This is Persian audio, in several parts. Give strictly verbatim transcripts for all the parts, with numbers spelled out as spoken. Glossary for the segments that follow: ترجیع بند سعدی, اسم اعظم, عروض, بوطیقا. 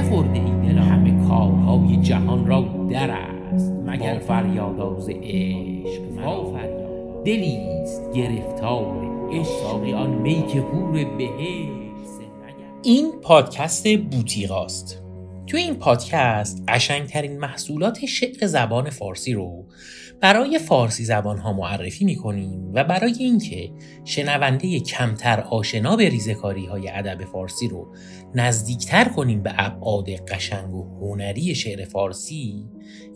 چه خورده ای دلا؟ همه کارهای جهان را در است مگر فریاداز عشق مرا. دلیست گرفتار عشق آن می که حور بهشت. این پادکست بوطیقاست. تو این پادکست قشنگترین محصولات شعر زبان فارسی رو برای فارسی زبان‌ها معرفی می‌کنیم و برای اینکه شنونده کمتر آشنا به ریزه‌کاری‌های ادب فارسی رو نزدیکتر کنیم به ابعاد قشنگ و هنری شعر فارسی،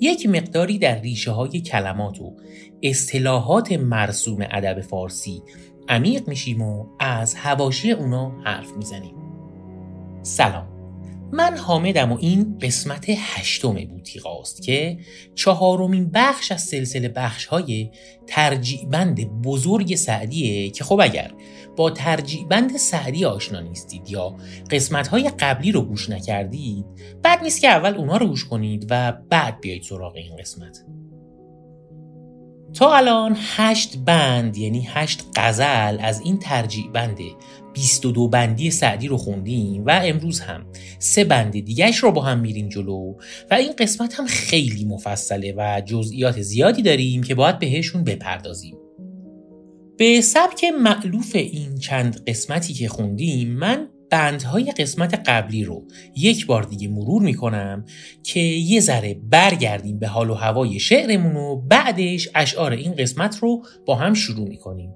یک مقداری در ریشه‌های کلمات و اصطلاحات مرسوم ادب فارسی عمیق میشیم و از حواشی اونا حرف میزنیم. سلام، من حامدم و این قسمت هشتم بوطیقاست که چهارمین بخش از سلسله بخش‌های ترجیع بند بزرگ سعدیه که خب اگر با ترجیع بند سعدی آشنا نیستید یا قسمت‌های قبلی رو گوش نکردید، بد نیست که اول اونا رو گوش کنید و بعد بیایید سراغ این قسمت. تا الان هشت بند یعنی هشت غزل از این ترجیع بند بیست و دو بندی سعدی رو خوندیم و امروز هم سه بند دیگهش رو با هم میریم جلو و این قسمت هم خیلی مفصله و جزئیات زیادی داریم که باید بهشون بپردازیم. به سبک مألوف این چند قسمتی که خوندیم، من بندهای قسمت قبلی رو یک بار دیگه مرور میکنم که یه ذره برگردیم به حال و هوای شعرمون و بعدش اشعار این قسمت رو با هم شروع میکنیم.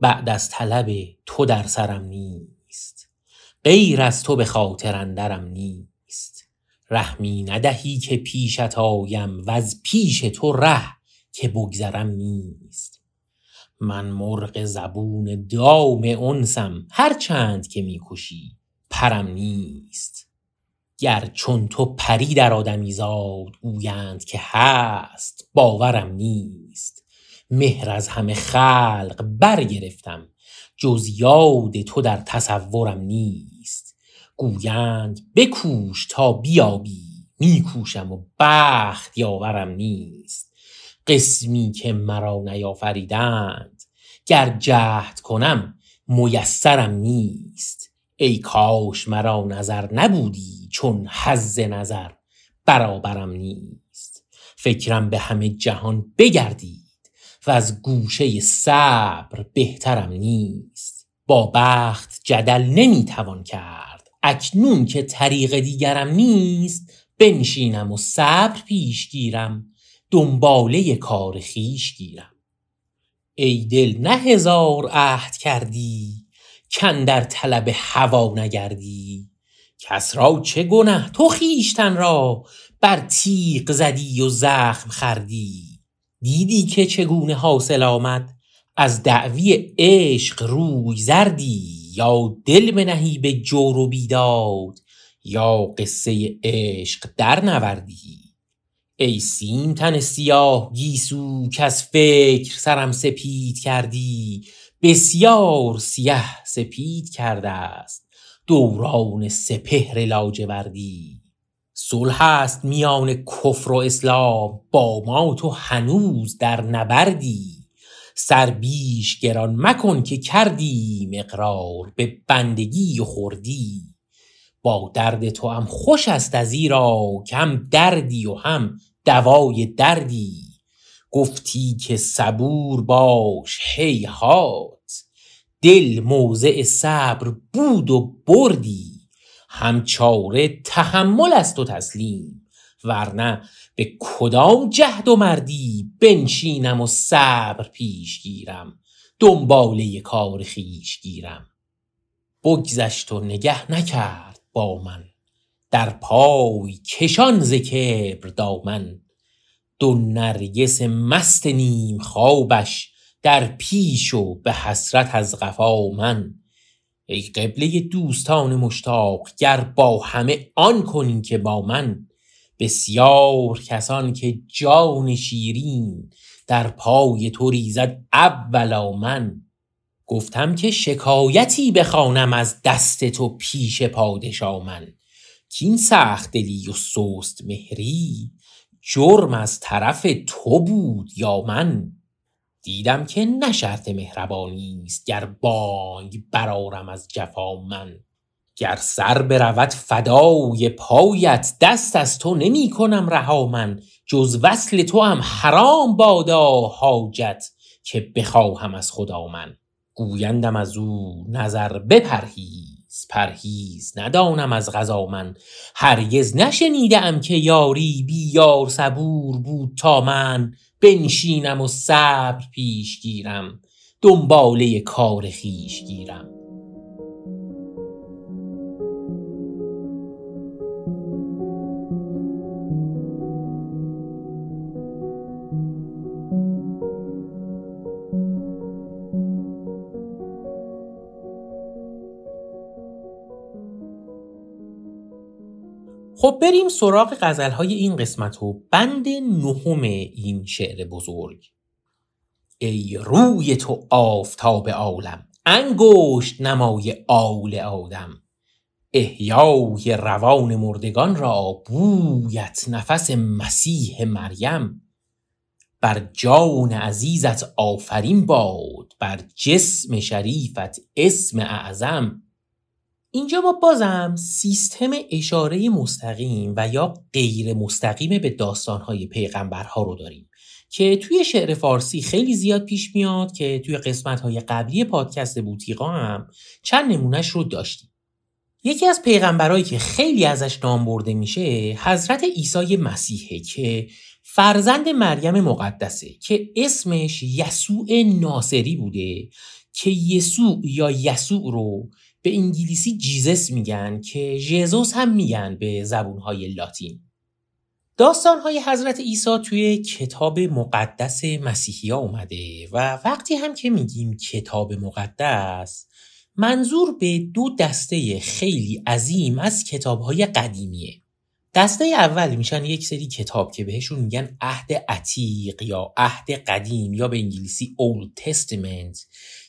بعد از طلب تو در سرم نیست، غیر از تو به خاطر اندرم نیست. رحمی ندهی که پیشت آیم و از پیش تو ره که بگذرم نیست. من مرغ زبون دام انسم، هر چند که میکشی پرم نیست. گر چون تو پری در آدمی زاد گویند که هست، باورم نیست. مهر از همه خلق برگرفتم، جز یاد تو در تصورم نیست. گویند بکوش تا بیابی، میکوشم و بخت یاورم نیست. قسمی که مرا نیافریدند، گر جهد کنم میسرم نیست. ای کاش مرا نظر نبودی، چون حظ نظر برابرم نیست. فکرم به همه جهان بگردید و از گوشه صبر بهترم نیست. با بخت جدل نمیتوان کرد، اکنون که طریق دیگرم نیست. بنشینم و صبر پیش گیرم، دنباله کار خیش گیرم. ای دل نه هزار عهد کردی، کاندر طلب هوا نگردی. کس را چه گنه تو خویشتن را، بر تیغ زدی و زخم خوردی. دیدی که چگونه حاصل آمد، از دعوی عشق روی زردی. یا دل بنهی به جور و بیداد، یا قصه عشق در نوردی. ای سیم تن سیاه گیسو، کز فکر سرم سپید کردی. بسیار سیاه سپید کرده است، دوران سپهر لاجوردی. صلح است میان کفر و اسلام، با ما تو هنوز در نبردی. سر بیش گران مکن که کردی، اقرار به بندگی و خوردی. با درد تو هم خوش است ازیرا، که هم دردی و هم دوای دردی. گفتی که صبور باش، هیهات، دل موضع صبر بود و بردی. هم چاره تحمل است و تسلیم، ورنه به کدام جهد و مردی. بنشینم و صبر پیش گیرم، دنباله کار خویش گیرم. بگذشت و نگه نکرد با من، در پای کشان ز کبر دامن. دو نرگس مست نیم خوابش، در پیش و به حسرت از قفا من. ای قبله دوستان مشتاق، گر با همه آن کنی که با من. بسیار کسان که جان شیرین، در پای تو ریزد اولا من. گفتم که شکایتی بخوانم از دست تو پیش پادشا من. کین سخت دلی و سست مهری، جرم از طرف تو بود یا من. دیدم که نه شرط مهربانی است گر بانگ برارم از جفا من. گر سر برود فدای پایت دست از تو نمی کنم رها من. جز وصل تو هم حرام بادا حاجت که بخواهم از خدا من. گویندم از او نظر بپرهیز پرهیز ندانم از غذا من. هرگز نشنیدم که یاری بی یار صبور بود تا من. بنشینم و صبر پیش گیرم دنباله کار خویش گیرم. خب بریم سراغ غزل‌های این قسمت و بند نهم این شعر بزرگ. ای روی تو آفتاب عالم انگشت نمای آل آدم. احیای روان مردگان را بویت نفس مسیح مریم. بر جان عزیزت آفرین باد بر جسم شریفت اسم اعظم. اینجا ما بازم سیستم اشاره مستقیم و یا غیر مستقیم به داستانهای پیغمبرها رو داریم که توی شعر فارسی خیلی زیاد پیش میاد که توی قسمت‌های قبلی پادکست بوطیقا هم چند نمونهش رو داشتیم. یکی از پیغمبرایی که خیلی ازش نام برده میشه حضرت عیسی مسیحه که فرزند مریم مقدسه که اسمش یسوع ناصری بوده که یسوع یا یسوع رو به انگلیسی جیزس میگن که جیزوس هم میگن به زبونهای لاتین. داستانهای حضرت عیسی توی کتاب مقدس مسیحی ها اومده و وقتی هم که میگیم کتاب مقدس منظور به دو دسته خیلی عظیم از کتابهای قدیمیه. دسته اول میشن یک سری کتاب که بهشون میگن عهد عتیق یا عهد قدیم یا به انگلیسی Old Testament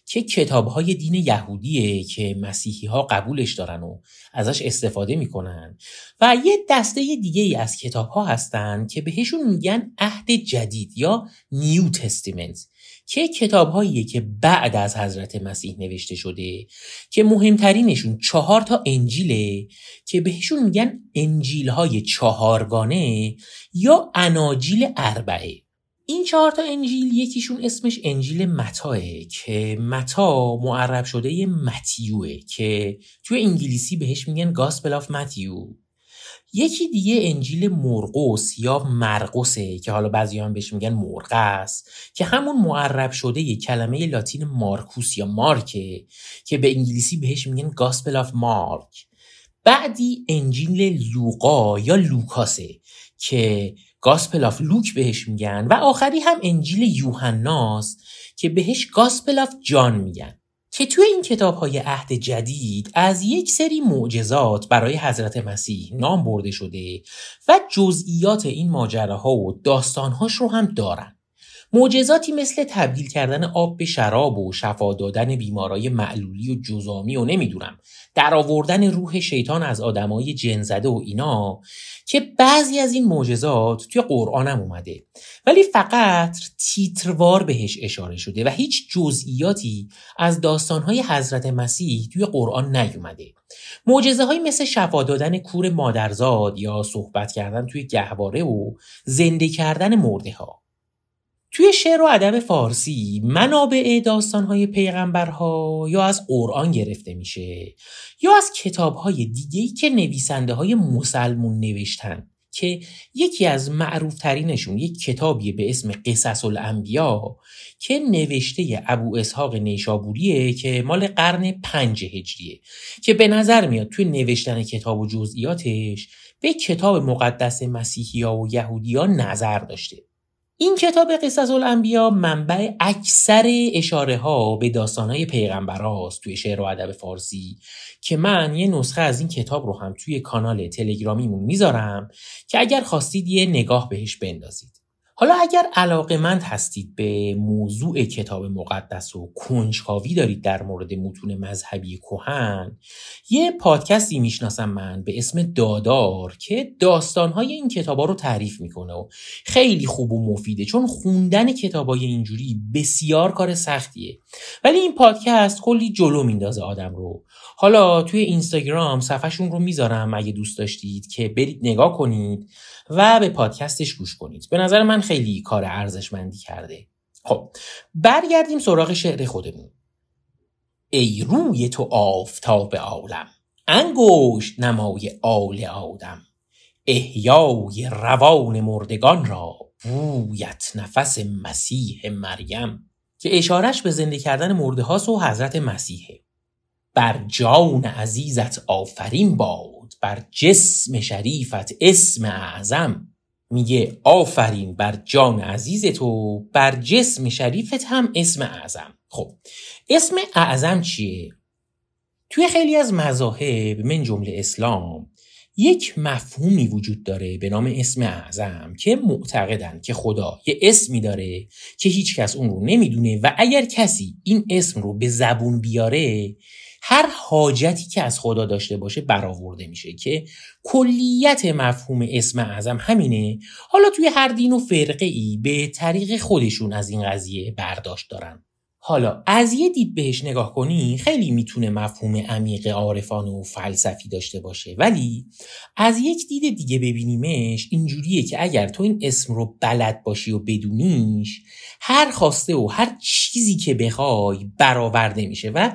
که کتاب‌های دین یهودیه که مسیحی‌ها قبولش دارن و ازش استفاده می‌کنن و یه دسته دیگه از کتاب‌ها هستن که بهشون میگن عهد جدید یا نیو تستمنت که کتاب‌هاییه که بعد از حضرت مسیح نوشته شده که مهمترینشون چهار تا انجیله که بهشون میگن انجیل‌های چهارگانه یا اناجیل اربعه. این چهار تا انجیل یکیشون اسمش انجیل متاه که متا معرب شده متیوه که توی انگلیسی بهش میگن گاسپل آف متیو. یکی دیگه انجیل مرقس یا مرقسه که حالا بعضی‌ها هم بهش میگن مرقس که همون معرب شده یه کلمه لاتین مارکوس یا مارکه که به انگلیسی بهش میگن گاسپل آف مارک. بعدی انجیل لوقا یا لوکاسه که گاسپل آف لوک بهش میگن و آخری هم انجیل یوحناست که بهش گاسپل آف جان میگن که توی این کتاب‌های عهد جدید از یک سری معجزات برای حضرت مسیح نام برده شده و جزئیات این ماجراها و داستان‌هاش رو هم دارن. معجزاتی مثل تبدیل کردن آب به شراب و شفا دادن بیمارای معلولی و جزامی و نمیدونم در آوردن روح شیطان از آدمای جن زده و اینا که بعضی از این معجزات توی قرآن هم اومده ولی فقط تیتروار بهش اشاره شده و هیچ جزئیاتی از داستانهای حضرت مسیح توی قرآن نیومده. معجزه هایی مثل شفا دادن کور مادرزاد یا صحبت کردن توی گهواره و زنده کردن مرده ها. توی شعر و ادب فارسی منابع داستان‌های پیغمبرها یا از قرآن گرفته میشه یا از کتاب‌های دیگه‌ای که نویسنده‌های مسلمون نوشتن که یکی از معروف‌ترینشون یک کتابیه به اسم قصص الانبیا که نوشته ابو اسحاق نیشابوریه که مال قرن پنج هجریه که به نظر میاد توی نوشتن کتاب و جزئیاتش به کتاب مقدس مسیحی‌ها و یهودی‌ها نظر داشته. این کتاب قصص الانبیا منبع اکثر اشاره ها به داستانهای پیغمبر هاست توی شعر و ادب فارسی که من یه نسخه از این کتاب رو هم توی کانال تلگرامیمون میذارم که اگر خواستید یه نگاه بهش بندازید. حالا اگر علاقه‌مند هستید به موضوع کتاب مقدس و کنجکاوی دارید در مورد متون مذهبی کهن، یه پادکستی میشناسم من به اسم دادار که داستان‌های این کتابا رو تعریف میکنه و خیلی خوب و مفیده، چون خوندن کتابای اینجوری بسیار کار سختیه، ولی این پادکست کلی جلو میندازه آدم رو. حالا توی اینستاگرام صفحه‌شون رو میذارم اگه دوست داشتید که برید نگاه کنید و به پادکستش گوش کنید. به نظر من خیلی کار ارزشمندی کرده. خب برگردیم سراغ شعر خودمون. ای روی تو آفتاب عالم، انگشت نمای آل آدم، احیای روان مردگان را بویت نفس مسیح مریم، که اشارش به زنده کردن مرده هاست و حضرت مسیحه. بر جان عزیزت آفرین باد، بر جسم شریفت اسم اعظم. میگه آفرین بر جان عزیزت و بر جسم شریفت هم اسم اعظم. خب اسم اعظم چیه؟ توی خیلی از مذاهب من جمله اسلام یک مفهومی وجود داره به نام اسم اعظم که معتقدن که خدا یه اسمی داره که هیچ کس اون رو نمیدونه و اگر کسی این اسم رو به زبون بیاره هر حاجتی که از خدا داشته باشه برآورده میشه، که کلیت مفهوم اسم اعظم همینه. حالا توی هر دین و فرقه ای به طریق خودشون از این قضیه برداشت دارن. حالا از یه دید بهش نگاه کنی خیلی میتونه مفهوم عمیق عارفانه و فلسفی داشته باشه، ولی از یک دید دیگه ببینیمش اینجوریه که اگر تو این اسم رو بلد باشی و بدونیش، هر خواسته و هر چیزی که بخوای برآورده میشه و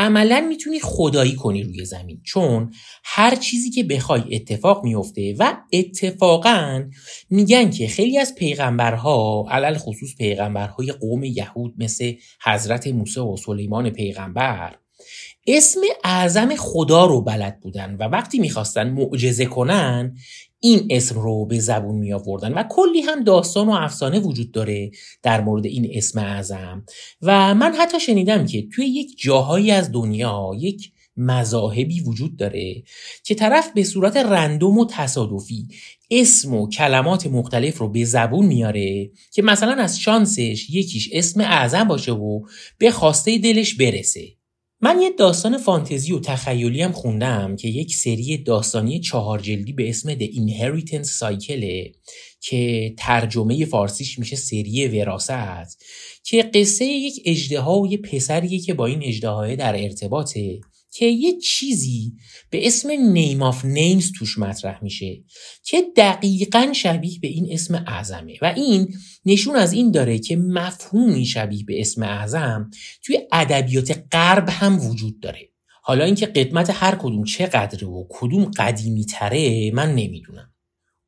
عملا میتونی خدایی کنی روی زمین، چون هر چیزی که بخوای اتفاق میفته. و اتفاقا میگن که خیلی از پیغمبرها، علل خصوص پیغمبرهای قوم یهود مثل حضرت موسی و سلیمان پیغمبر، اسم اعظم خدا رو بلد بودن و وقتی میخواستن معجزه کنن این اسم رو به زبون می آوردن و کلی هم داستان و افسانه وجود داره در مورد این اسم اعظم. و من حتی شنیدم که توی یک جاهایی از دنیا یک مذاهبی وجود داره که طرف به صورت رندوم و تصادفی اسم و کلمات مختلف رو به زبون میاره که مثلا از شانسش یکیش اسم اعظم باشه و به خواسته دلش برسه. من یه داستان فانتزی و تخیلی هم خوندم که یک سری داستانی چهار جلدی به اسم The Inheritance Cycle که ترجمه فارسیش میشه سری وراثت، که قصه یک اژدها و یه پسریه که با این اژدهای در ارتباطه که یه چیزی به اسم Name of Names توش مطرح میشه که دقیقاً شبیه به این اسم اعظمه و این نشون از این داره که مفهومی شبیه به اسم اعظم توی ادبیات غرب هم وجود داره. حالا اینکه قدمت هر کدوم چقدره و کدوم قدیمی تره من نمیدونم.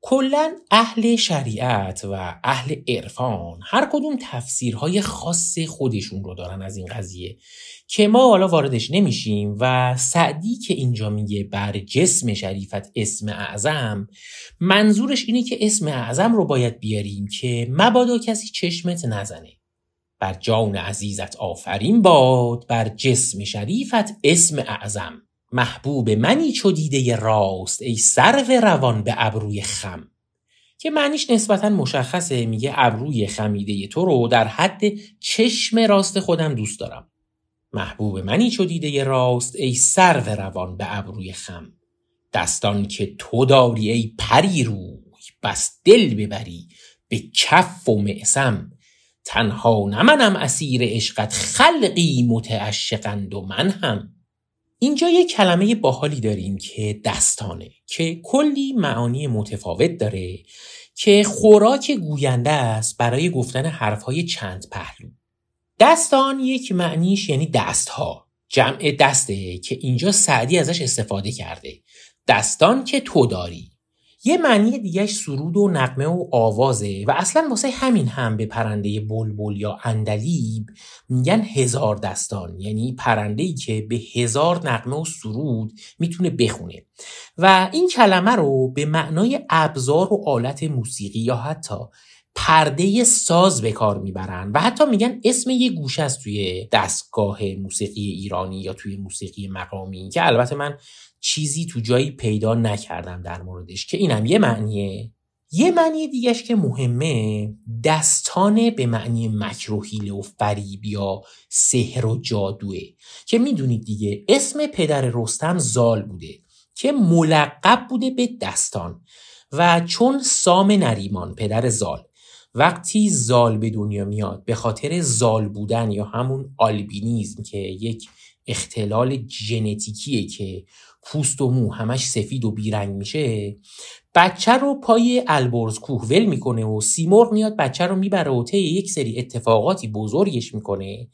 کلاً اهل شریعت و اهل عرفان هر کدوم تفسیرهای خاص خودشون رو دارن از این قضیه که ما حالا واردش نمیشیم. و سعدی که اینجا میگه بر جسم شریفت اسم اعظم، منظورش اینه که اسم اعظم رو باید بیاریم که مبادا کسی چشمت نزنه. بر جان عزیزت آفرین باد، بر جسم شریفت اسم اعظم، محبوب منی چو دیده راست، ای سرو روان به ابروی خم. که معنیش نسبتاً مشخصه، میگه ابروی خمیده تو رو در حد چشم راست خودم دوست دارم. محبوب منی چو دیده راست، ای سرو روان به ابروی خم. دستان که تو داری ای پری روی، بس دل ببری به کف و معصم. تنها نه منم اسیر عشقت، خلقی متعشقند و من هم. اینجا یه کلمه باحالی داریم که دستانه که کلی معانی متفاوت داره که خوراک گوینده است برای گفتن حرفهای چند پهلو. دستان یک معنیش یعنی دستها، جمع دسته که اینجا سعدی ازش استفاده کرده. دستان که تو داری یه معنی دیگهش سرود و نغمه و آوازه و اصلا واسه همین هم به پرنده بلبل یا اندلیب میگن هزار دستان، یعنی پرنده‌ای که به هزار نغمه و سرود میتونه بخونه. و این کلمه رو به معنای ابزار و آلت موسیقی یا حتی پرده ساز به کار میبرن و حتی میگن اسم یه گوشه است توی دستگاه موسیقی ایرانی یا توی موسیقی مقامی، که البته من چیزی تو جایی پیدا نکردم در موردش که اینم یه معنیه. یه معنی دیگهش که مهمه، دستانه به معنی مکر و حیله و فریب یا سحر و جادوه که میدونید دیگه اسم پدر رستم زال بوده که ملقب بوده به دستان و چون سام نریمان پدر زال وقتی زال به دنیا میاد به خاطر زال بودن یا همون آلبینیزم که یک اختلال ژنتیکیه که پوست و مو همش سفید و بیرنگ میشه، بچه رو پای البرز کوه ول میکنه و سیمرغ میاد بچه رو میبره و طی یک سری اتفاقاتی بزرگش میکنه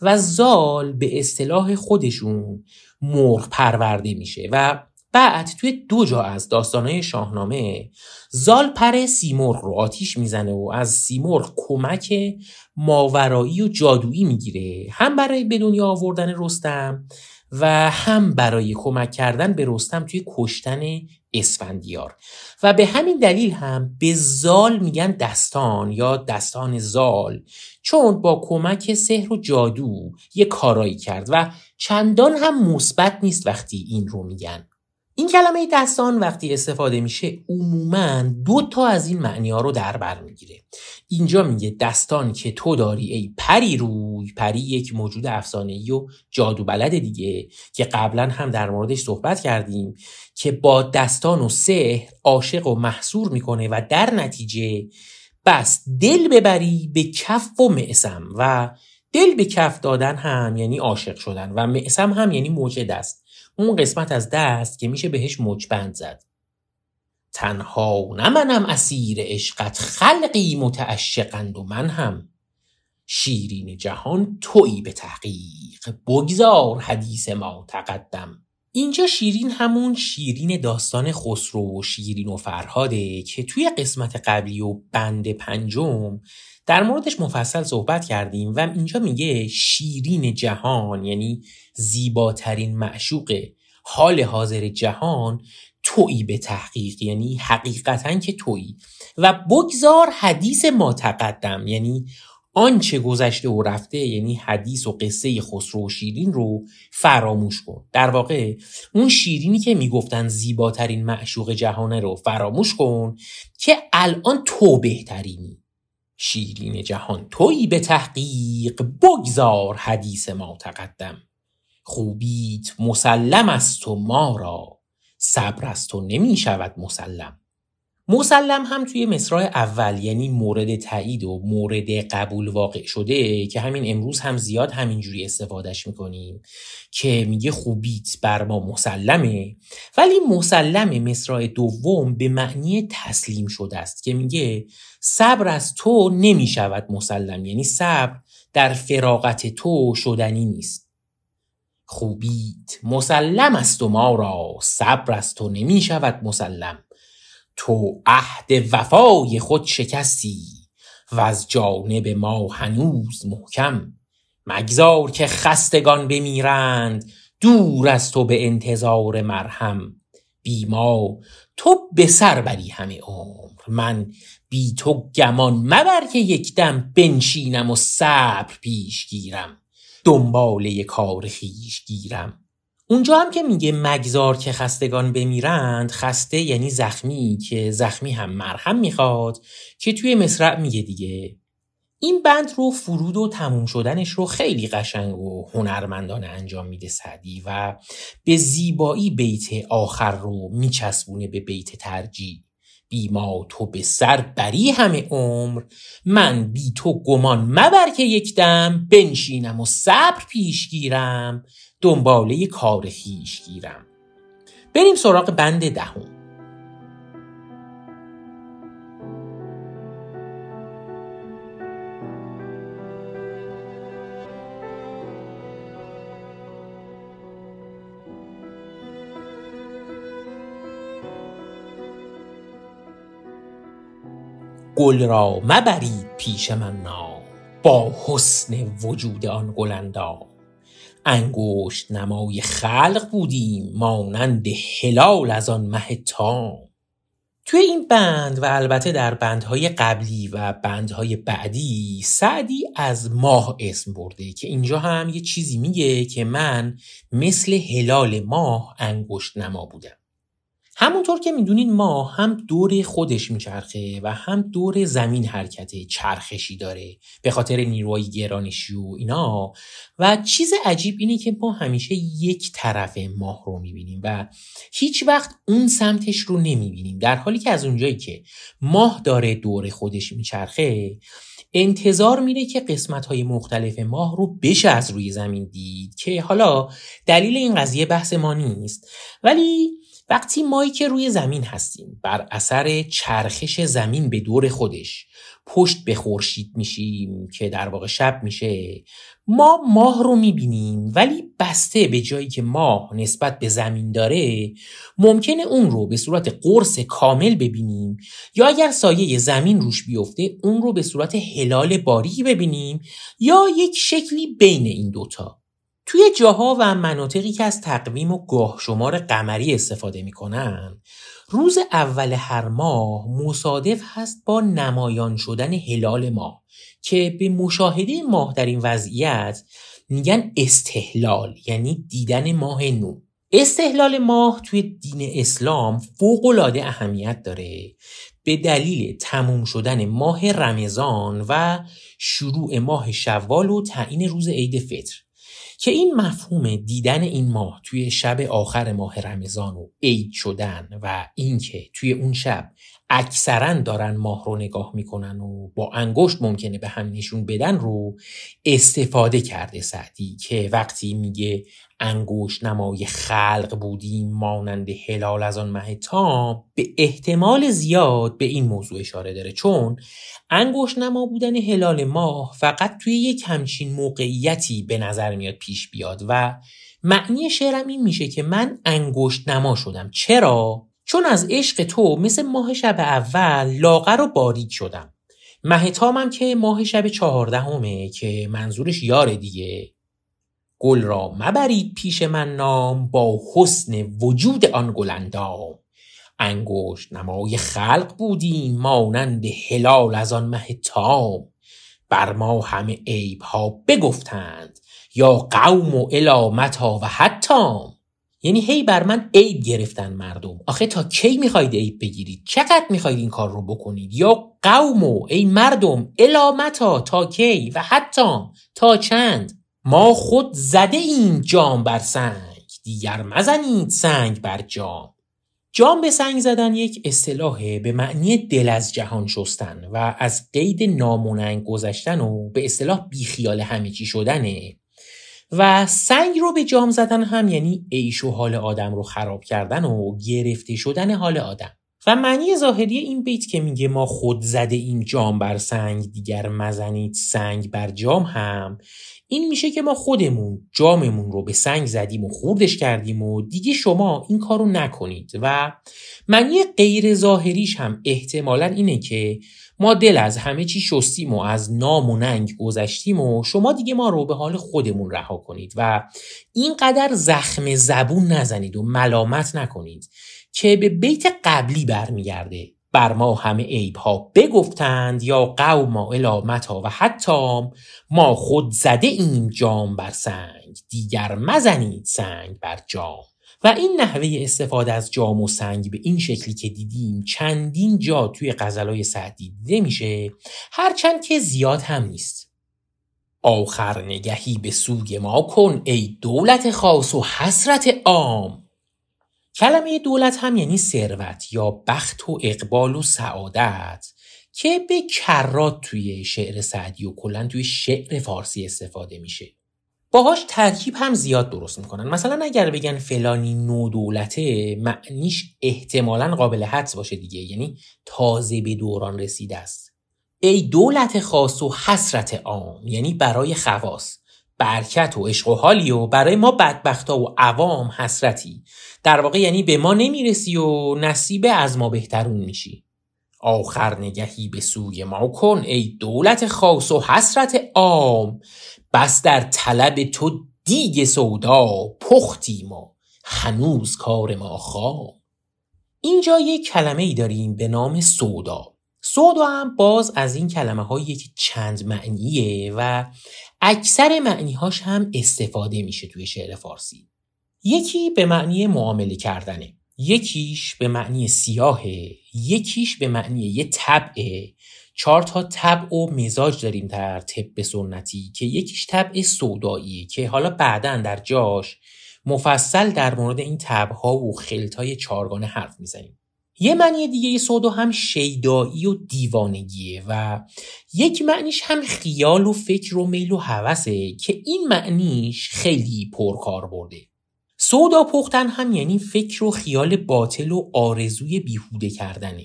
و زال به اصطلاح خودشون مرغ پرورده میشه و بعد توی دو جا از داستانهای شاهنامه زال پر سیمرغ رو آتیش میزنه و از سیمرغ کمک ماورایی و جادویی میگیره، هم برای به دنیا آوردن رستم و هم برای کمک کردن به رستم توی کشتن اسفندیار و به همین دلیل هم به زال میگن دستان یا دستان زال چون با کمک سحر و جادو یه کارایی کرد و چندان هم مثبت نیست وقتی این رو میگن. این کلمه دستان وقتی استفاده میشه عموماً دو تا از این معنی‌ها رو در بر میگیره. اینجا میگه دستان که تو داری ای پری روی، پری یک موجود افسانه‌ای و جادو بلد دیگه که قبلا هم در موردش صحبت کردیم که با دستان و سحر عاشق و محصور میکنه و در نتیجه بس دل ببری به کف و معصم و دل به کف دادن هم یعنی عاشق شدن و معصم هم یعنی موج دست، اون قسمت از دست که میشه بهش مچبند زد. تنها نمنم اسیر عشقت خلقی متعشقند و من هم شیرین جهان تویی به تحقیق بگذار حدیث ما تقدم. اینجا شیرین همون شیرین داستان خسرو و شیرین و فرهاده که توی قسمت قبلی و بند پنجم در موردش مفصل صحبت کردیم و اینجا میگه شیرین جهان یعنی زیباترین معشوق حال حاضر جهان تویی به تحقیق یعنی حقیقتاً که تویی و بگذار حدیث ما تقدم یعنی آنچه گذشته و رفته یعنی حدیث و قصه خسرو و شیرین رو فراموش کن. در واقع اون شیرینی که میگفتن زیباترین معشوق جهانه رو فراموش کن که الان تو بهترینی. شیرین جهان تویی به تحقیق بگذار حدیث ما تقدم. خوبیت مسلم است و ما را صبر است و نمی شود مسلم. مسلم هم توی مصرع اول یعنی مورد تایید و مورد قبول واقع شده که همین امروز هم زیاد همینجوری استفادهش میکنیم که میگه خوبیت بر ما مسلمه، ولی مسلم مصرع دوم به معنی تسلیم شده است که میگه صبر از تو نمیشود مسلم یعنی صبر در فراغت تو شدنی نیست. خوبیت مسلم است و ما را صبر از تو نمیشود مسلم. تو عهد وفای خود شکستی و از جانب ما هنوز محکم. مگذار که خستگان بمیرند دور از تو به انتظار مرهم. بی ما تو به سر بری همه عمر من بی تو گمان مبر که یک دم بنشینم و صبر پیش گیرم دنبال یک کار خویش گیرم. اونجا هم که میگه مگذار که خستگان بمیرند، خسته یعنی زخمی که زخمی هم مرهم میخواد که توی مصرع میگه دیگه. این بند رو فرود و تموم شدنش رو خیلی قشنگ و هنرمندانه انجام میده سعدی و به زیبایی بیت آخر رو میچسبونه به بیت ترجیع. بی ما تو به سر بری همه عمر من بی تو گمان مبر که یک دم بنشینم و صبر پیش گیرم دنباله کار خویش گیرم. بریم سراغ بند دهم. گل را مبرید پیش من نام با حسن وجود آن گلندام. انگشت نمای خلق بودیم مانند هلال از آن مه تام. توی این بند و البته در بندهای قبلی و بندهای بعدی سعدی از ماه اسم برده که اینجا هم یه چیزی میگه که من مثل هلال ماه انگشت نما بودم. همونطور که میدونین ما هم دور خودش میچرخه و هم دور زمین حرکت چرخشی داره به خاطر نیروهای گرانشی و اینا، و چیز عجیب اینه که ما همیشه یک طرف ماه رو میبینیم و هیچ وقت اون سمتش رو نمیبینیم، در حالی که از اونجایی که ماه داره دور خودش میچرخه انتظار میره که قسمت‌های مختلف ماه رو بشه از روی زمین دید، که حالا دلیل این قضیه بحث ما نیست. ولی وقتی مایی که روی زمین هستیم بر اثر چرخش زمین به دور خودش پشت به خورشید میشیم که در واقع شب میشه، ما ماه رو میبینیم، ولی بسته به جایی که ماه نسبت به زمین داره ممکنه اون رو به صورت قرص کامل ببینیم، یا اگر سایه زمین روش بیفته اون رو به صورت هلال باریک ببینیم، یا یک شکلی بین این دوتا. توی جاها و مناطقی که از تقویم و گاه شمار قمری استفاده میکنن، روز اول هر ماه مصادف هست با نمایان شدن هلال ماه که به مشاهده ماه در این وضعیت میگن استهلال، یعنی دیدن ماه نو. استهلال ماه توی دین اسلام فوق‌العاده اهمیت داره به دلیل تموم شدن ماه رمضان و شروع ماه شوال و تعیین روز عید فطر، که این مفهوم دیدن این ماه توی شب آخر ماه رمضان و عید شدن و اینکه توی اون شب اکثرا دارن ماه رو نگاه میکنن و با انگشت ممکنه به هم نشون بدن رو استفاده کرده سعدی، که وقتی میگه انگشت نمای خلق بودیم مانند هلال از آن مه تام، به احتمال زیاد به این موضوع اشاره داره، چون انگشت نما بودن هلال ماه فقط توی یک همچین موقعیتی به نظر میاد پیش بیاد، و معنی شعرم این میشه که من انگشت نما شدم. چرا؟ چون از عشق تو مثل ماه شب اول لاغر رو باریک شدم. مه تامم که ماه شب چهاردهمه که منظورش یاره دیگه. گل را مبرید پیش من نام، با حسن وجود آن گلندام. انگشت نمای خلق بودیم مانند هلال از آن مه تام. بر ما همه عیب ها بگفتند، یا قوم و الامتا و حتام. یعنی هی بر من عیب گرفتن مردم، آخه تا کی میخواید عیب بگیرید؟ چقدر میخواید این کار رو بکنید؟ یا قوم و ای مردم، الامتا تا کی و حتام تا چند؟ ما خود زده این جام بر سنگ، دیگر مزنید سنگ بر جام. جام به سنگ زدن یک اصطلاح به معنی دل از جهان شستن و از قید ناموننگ گذشتن و به اصطلاح بیخیال همه چی شدنه، و سنگ رو به جام زدن هم یعنی عیش و حال آدم رو خراب کردن و گرفته شدن حال آدم. و معنی ظاهری این بیت که میگه ما خود زده این جام بر سنگ، دیگر مزنید سنگ بر جام، هم این میشه که ما خودمون جاممون رو به سنگ زدیم و خوردش کردیم و دیگه شما این کارو نکنید. و معنی غیر ظاهریش هم احتمالاً اینه که ما دل از همه چی شستیم و از نام و ننگ گذشتیم و شما دیگه ما رو به حال خودمون رها کنید و اینقدر زخم زبون نزنید و ملامت نکنید، که به بیت قبلی برمیگرده. بر ما همه عیب ها بگفتند، یا قوم ما الامتا و حتام. ما خود زده این جام بر سنگ، دیگر مزنید سنگ بر جام. و این نحوه استفاده از جام و سنگ به این شکلی که دیدیم چندین جا توی غزلای سعدی دیده میشه، هرچند که زیاد هم نیست. آخر نگهی به سوی ما کن ای دولت خاص و حسرت عام. کلمه دولت هم یعنی ثروت یا بخت و اقبال و سعادت، که به کرات توی شعر سعدی و کلن توی شعر فارسی استفاده میشه. باهاش ترکیب هم زیاد درست میکنن، مثلا اگر بگن فلانی نو دولته معنیش احتمالاً قابل حدس باشه دیگه، یعنی تازه به دوران رسیده است. ای دولت خاص و حسرت عام یعنی برای خواص برکت و عشق و حالی، و برای ما بدبختا و عوام حسرتی، در واقع یعنی به ما نمیرسی و نصیب از ما بهترون میشی. آخر نگهی به سوی ما کن ای دولت خاص و حسرت عام. بس در طلب تو دیگ سودا پختی ما، هنوز کار ما خام. اینجا یک کلمه ای داریم به نام سودا. سودا هم باز از این کلمه هایی که چند معنیه و اکثر معنیهاش هم استفاده میشه توی شعر فارسی. یکی به معنی معامله کردنه، یکیش به معنی سیاهه، یکیش به معنی یه طبعه. چهار تا طبع و مزاج داریم در طب سنتی که یکیش طبع سوداییه که حالا بعداً در جاش مفصل در مورد این طبع‌ها و خلط‌های چارگانه حرف میزنیم. یه معنی دیگه سودا هم شیدایی و دیوانگیه و یک معنیش هم خیال و فکر و میل و هوسه که این معنیش خیلی پرکار برده. سودا پختن هم یعنی فکر و خیال باطل و آرزوی بیهوده کردنه.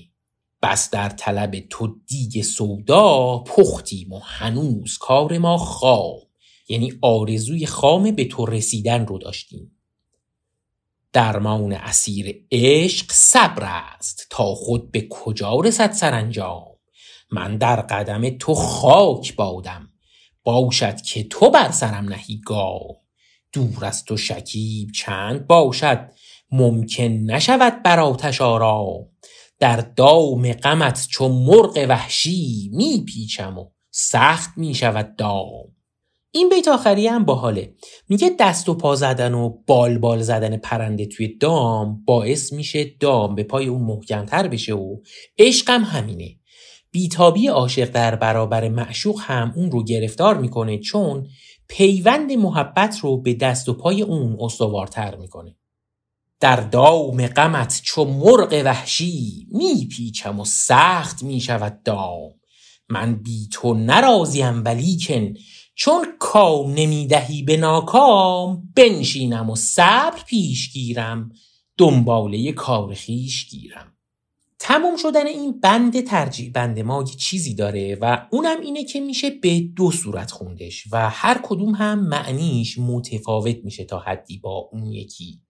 بس در طلب تو دیگ سودا پختیم و هنوز کار ما خام، یعنی آرزوی خام به تو رسیدن رو داشتیم. درمان اسیر عشق صبر است تا خود به کجا رسد سرانجام. من در قدم تو خاک بادم باشد که تو بر سرم نهی گام. دور از تو شکیب چند باشد ممکن نشود بر آتش آرام. در دام غمت چو مرغ وحشی می پیچم و سخت می شود دام. این بیت آخری هم باحاله، میگه دست و پا زدن و بال بال زدن پرنده توی دام باعث میشه دام به پای اون محکمتر بشه و عشق هم همینه. بیتابی عاشق در برابر معشوق هم اون رو گرفتار میکنه چون پیوند محبت رو به دست و پای اون استوارتر میکنه. در دام غمت چو مرغ وحشی میپیچم و سخت میشود دام. من بی تو نراضیم ولیکن چون کام نمیدهی به ناکام. بنشینم و صبر پیش گیرم دنباله کار خویش گیرم. تمام شدن این بند ترجیع بند ما یه چیزی داره و اونم اینه که میشه به دو صورت خوندش و هر کدوم هم معنیش متفاوت میشه تا حدی با اون یکی.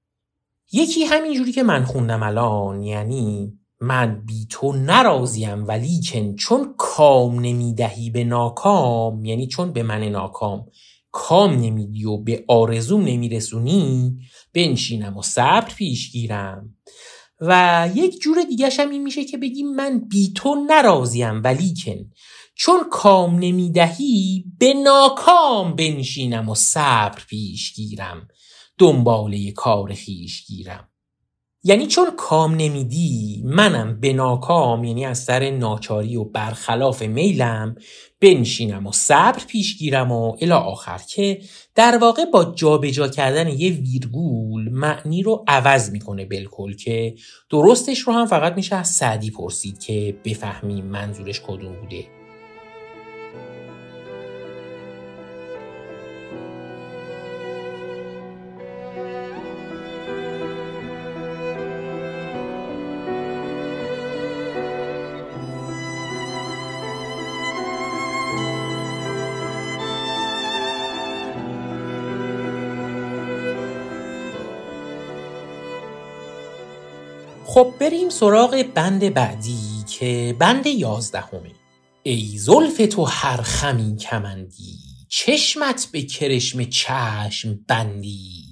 یکی همینجوری که من خوندم الان، یعنی من بی تو نراضیم ولیکن چون کام نمیدهی به ناکام، یعنی چون به من ناکام کام نمیدی و به آرزوم نمیرسونی بنشینم و صبر پیش گیرم. و یک جور دیگه‌ش هم این میشه که بگیم من بی تو نراضیم ولیکن چون کام نمیدهی به ناکام بنشینم و صبر پیش گیرم دنباله کار خویش گیرم. یعنی چون کام نمیدی منم به ناکام، یعنی از سر ناچاری و برخلاف میلم، بنشینم و صبر پیش گیرم و الی آخر، که در واقع با جابجا کردن یه ویرگول معنی رو عوض میکنه بالکل، که درستش رو هم فقط میشه از سعدی پرسید که بفهمیم منظورش کدوم بوده. خب بریم سراغ بند بعدی که بند یازدهمه. ای زلف تو هر خمی کمندی، چشمت به کرشم چشم بندی.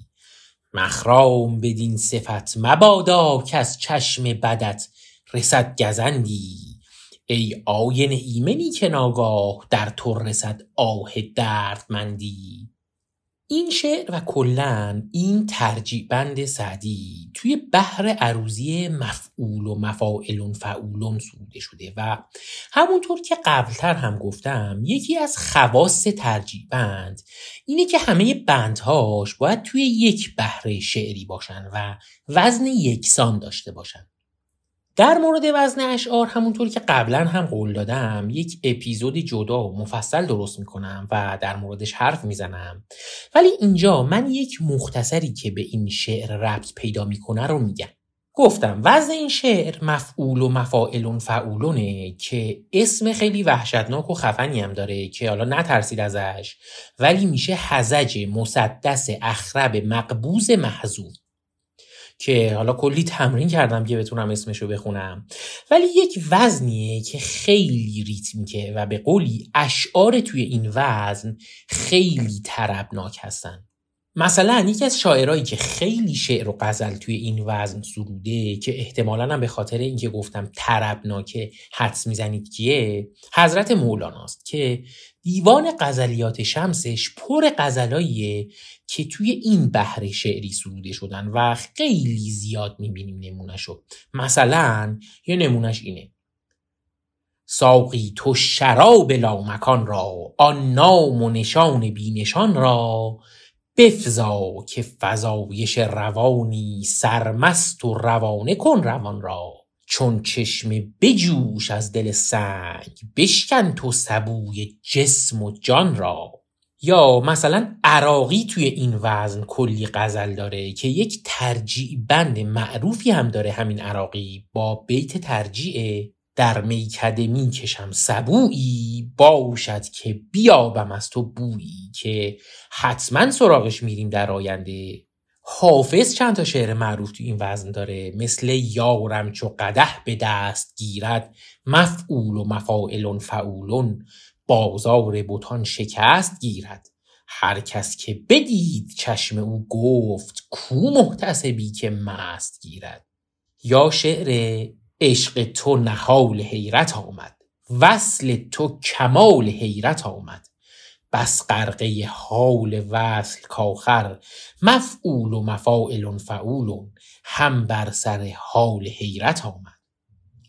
مخرام بدین صفت مبادا که از چشم بدت رسد گزندی. ای آینه ایمنی که ناگاه در تو رسد آه دردمندی. این شعر و کلن این ترجیع بند سعدی توی بحر عروضی مفعول و مفاعلون فعولون سروده شده و همونطور که قبلتر هم گفتم یکی از خواص ترجیع بند اینه که همه بندهاش باید توی یک بحر شعری باشن و وزن یکسان داشته باشن. در مورد وزن اشعار همونطور که قبلا هم قول دادم یک اپیزود جدا و مفصل درست میکنم و در موردش حرف میزنم، ولی اینجا من یک مختصری که به این شعر ربط پیدا میکنه رو میگم. گفتم وزن این شعر مفعول و مفاعلون فعولونه که اسم خیلی وحشتناک و خفنی هم داره که حالا نترسید ازش، ولی میشه هزج مسدس اخرب مقبوض محذوف، که حالا کلی تمرین کردم که بتونم اسمشو بخونم، ولی یک وزنیه که خیلی ریتمیکه و به قولی اشعار توی این وزن خیلی طربناک هستن. مثلا یکی از شاعرایی که خیلی شعر و غزل توی این وزن سروده که احتمالاً هم به خاطر اینکه گفتم طربناکه حدس میزنید کیه، حضرت مولاناست که دیوان غزلیات شمسش پر غزلاییه که توی این بحر شعری سروده شدن و خیلی زیاد میبینیم نمونه‌شو. مثلا یه نمونهش اینه: ساقی تو شراب لامکان را، آن نام و نشان بینشان را، بفزا که فزایش روانی، سرمست و روانه کن روان را. چون چشم بجوش از دل سنگ، بشکن تو سبوی جسم و جان را. یا مثلا عراقی توی این وزن کلی غزل داره که یک ترجیع بند معروفی هم داره همین عراقی با بیت ترجیعه: در میکده می کشم سبویی، باشد که بیابم از تو بویی، که حتما سراغش میریم در آینده. حافظ چند تا شعر معروف تو این وزن داره مثل یارم چو قدح به دست گیرد، مفعول و مفاعلون فعولون، بازار بتان شکست گیرد. هر کس که بدید چشم او گفت، کو محتسبی که مست گیرد. یا شعر عشق تو نهال حیرت آمد، وصل تو کمال حیرت آمد، بس غرقه حال وصل کاخر، مفعول و مفاعل فعول، هم بر سر حال حیرت آمد.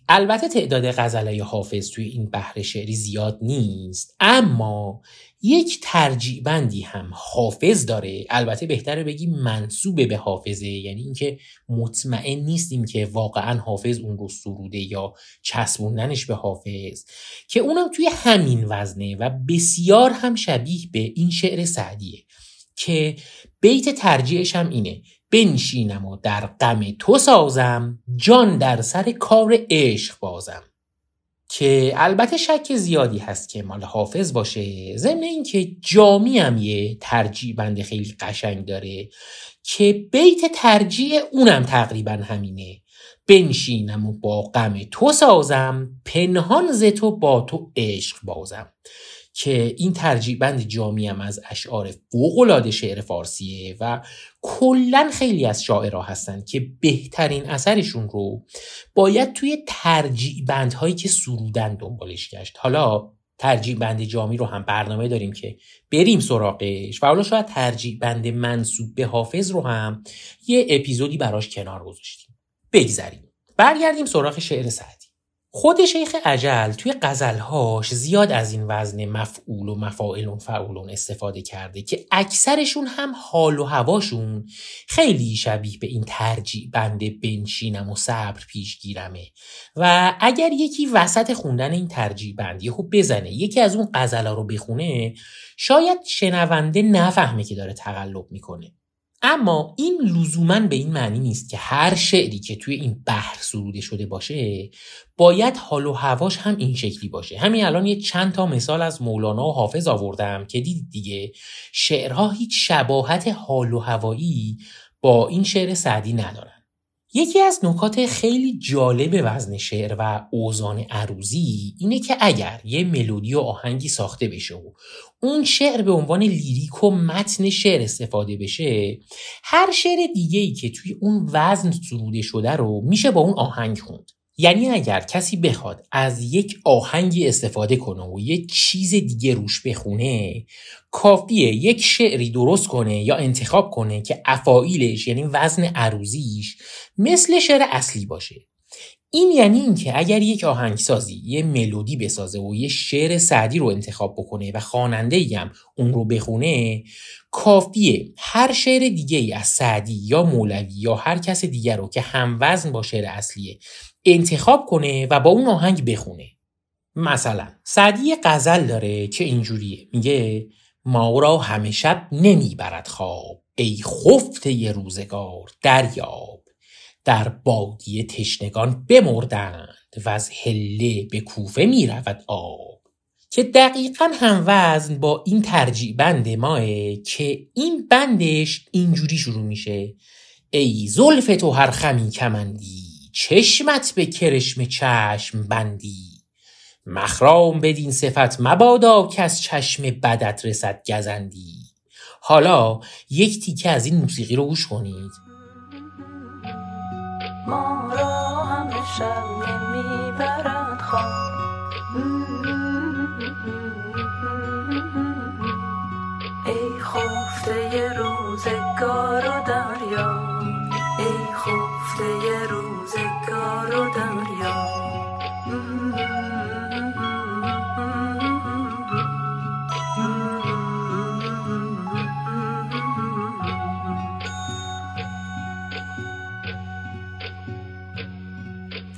البته تعداد غزلای حافظ توی این بحر شعری زیاد نیست، اما یک ترجیع بندی هم حافظ داره. البته بهتره بگیم منسوب به حافظه، یعنی اینکه مطمئن نیستیم که واقعا حافظ اون رو سروده یا چسبوندنش به حافظ، که اونم توی همین وزنه و بسیار هم شبیه به این شعر سعدیه که بیت ترجیعش هم اینه: بنشینم و در غم تو سازم، جان در سر کار عشق بازم. که البته شک زیادی هست که مال حافظ باشه، ضمن اینکه جامی هم یه ترجیع بند خیلی قشنگ داره که بیت ترجیع اونم تقریبا همینه: بنشینم و با غم تو سازم، پنهان ز تو با تو عشق بازم. که این ترجیع بند جامی هم از اشعار فوق‌العاده شعر فارسیه و کلن خیلی از شاعرها هستن که بهترین اثرشون رو باید توی ترجیع بندهایی که سرودن دنبالش گشت. حالا ترجیع بند جامی رو هم برنامه داریم که بریم سراغش و حالا شاید ترجیع بند منسوب به حافظ رو هم یه اپیزودی براش کنار گذاشتیم. بگذریم برگردیم سراغ شعر سعدی. خود شیخ اجل توی غزلهاش زیاد از این وزن مفعول و مفاعل و فعولون استفاده کرده که اکثرشون هم حال و هواشون خیلی شبیه به این ترجیع بند بنشینم و صبر پیشگیرمه و اگر یکی وسط خوندن این ترجیع بند یهو بزنه یکی از اون غزلها رو بخونه، شاید شنونده نفهمه که داره تقلب میکنه. اما این لزوماً به این معنی نیست که هر شعری که توی این بحر سروده شده باشه باید حال و هواش هم این شکلی باشه. همین الان یه چند تا مثال از مولانا و حافظ آوردم که دیدید دیگه شعرها هیچ شباهت حال و هوایی با این شعر سعدی ندارن. یکی از نکات خیلی جالب وزن شعر و اوزان عروضی اینه که اگر یه ملودی و آهنگی ساخته بشه و اون شعر به عنوان لیریک و متن شعر استفاده بشه، هر شعر دیگه‌ای که توی اون وزن سروده شده رو میشه با اون آهنگ خوند. یعنی اگر کسی بخواد از یک آهنگی استفاده کنه و یک چیز دیگه روش بخونه، کافیه یک شعری درست کنه یا انتخاب کنه که افاعیلش یعنی وزن عروضیش مثل شعر اصلی باشه. این یعنی این که اگر یک آهنگسازی یه ملودی بسازه و یه شعر سعدی رو انتخاب بکنه و خواننده‌ای هم اون رو بخونه، کافیه هر شعر دیگه‌ای از سعدی یا مولوی یا هر کس دیگر رو که هم وزن با شعر اصلیه انتخاب کنه و با اون آهنگ بخونه. مثلا سعدی غزل داره که اینجوریه، میگه: ما را همه شب نمیبرد خواب، ای خفته ی روزگار دریاب، در بادیه تشنگان بمردند و از هله به کوفه میرود آب. که دقیقا هم وزن با این ترجیع بند ماه که این بندش اینجوری شروع میشه: ای زلف تو هر خمی کمندی، چشمت به کرشم چشم بندی، مخرام بدین صفت مبادا که از چشم بدت رسد گزندی، حالا یک تیکه از این موسیقی رو گوش کنید. ما را همه شب نمیبرد خواب، ای خفته روزگار و دریا، ای خفته روزگار و دریا،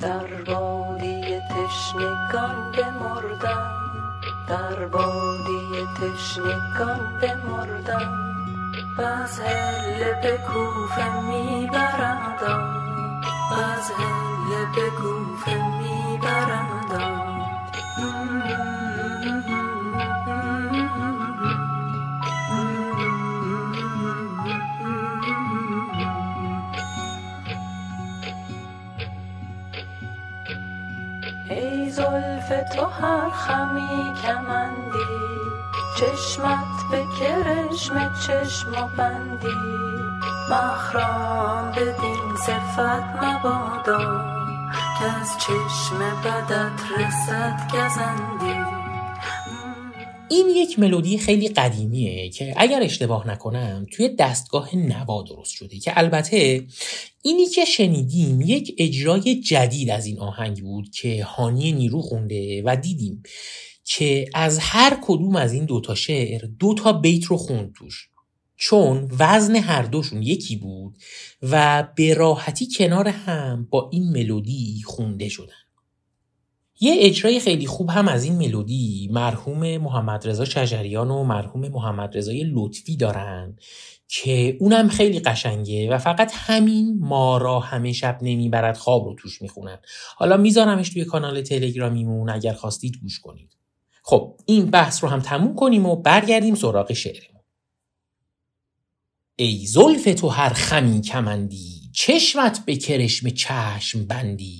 در بادی تشنگان بمردم، در بادی تشنگان بمردم، باز هله به کوفه میبرندم، باز هله به کوفه میبرندم. ای زلف تو هر خمی کمندی، چشمت به کرشم چشم بندی، مخرام بدین صفت مبادا، که از چشم بدت رسد گزندی. این یک ملودی خیلی قدیمیه که اگر اشتباه نکنم توی دستگاه نوا درست شده، که البته اینی که شنیدیم یک اجرای جدید از این آهنگ بود که هانی نیرو خونده و دیدیم که از هر کدوم از این دوتا شعر دوتا بیت رو خوند توش، چون وزن هر دوشون یکی بود و به راحتی کنار هم با این ملودی خونده شدن. یه اجرای خیلی خوب هم از این ملودی مرحوم محمد رضا شجریان و مرحوم محمد رضای لطفی دارن که اونم خیلی قشنگه و فقط همین ما را همه شب نمیبرد خواب رو توش میخونن. حالا میذارمش توی کانال تلگرامیمون اگر خواستید گوش کنید. خب این بحث رو هم تموم کنیم و برگردیم سراغ شعرمون. ای زلف تو هر خمی کمندی، چشمت به کرشم چشم بندی.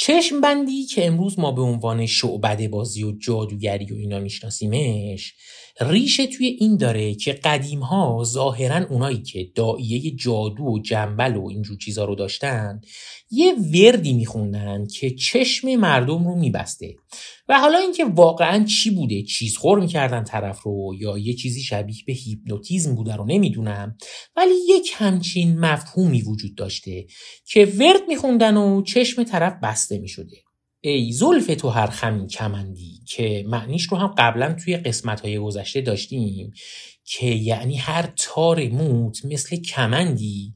چشم بندی که امروز ما به عنوان شعبده بازی و جادوگری و اینا میشناسیمش، ریشه توی این داره که قدیم ها ظاهرن اونایی که داعیه جادو و جنبل و اینجور چیزا رو داشتن یه وردی میخوندن که چشم مردم رو میبسته و حالا اینکه واقعا چی بوده، چیز خور میکردن طرف رو یا یه چیزی شبیه به هیپنوتیزم بوده رو نمیدونم، ولی یک همچین مفهومی وجود داشته که ورد میخوندن و چشم طرف بسته میشده. ای زلف تو هر خمی کمندی که معنیش رو هم قبلا توی قسمت‌های گذشته داشتیم که یعنی هر تار موت مثل کمندی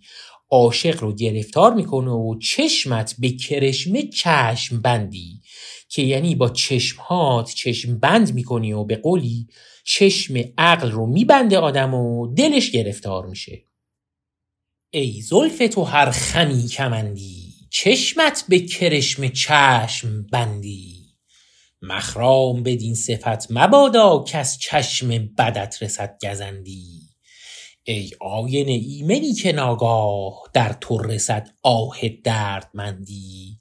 عاشق رو گرفتار میکنه و چشمت به کرشمه چشم بندی که یعنی با چشمات چشم بند میکنی و به قولی چشم عقل رو میبنده آدم و دلش گرفتار میشه. ای زلف تو هر خمی کمندی، چشمت به کرشم چشم بندی، مخرام بدین صفت مبادا، کس چشم بدت رسد گزندی. ای آینه ایمنی که ناگاه در تو رسد آه دردمندی،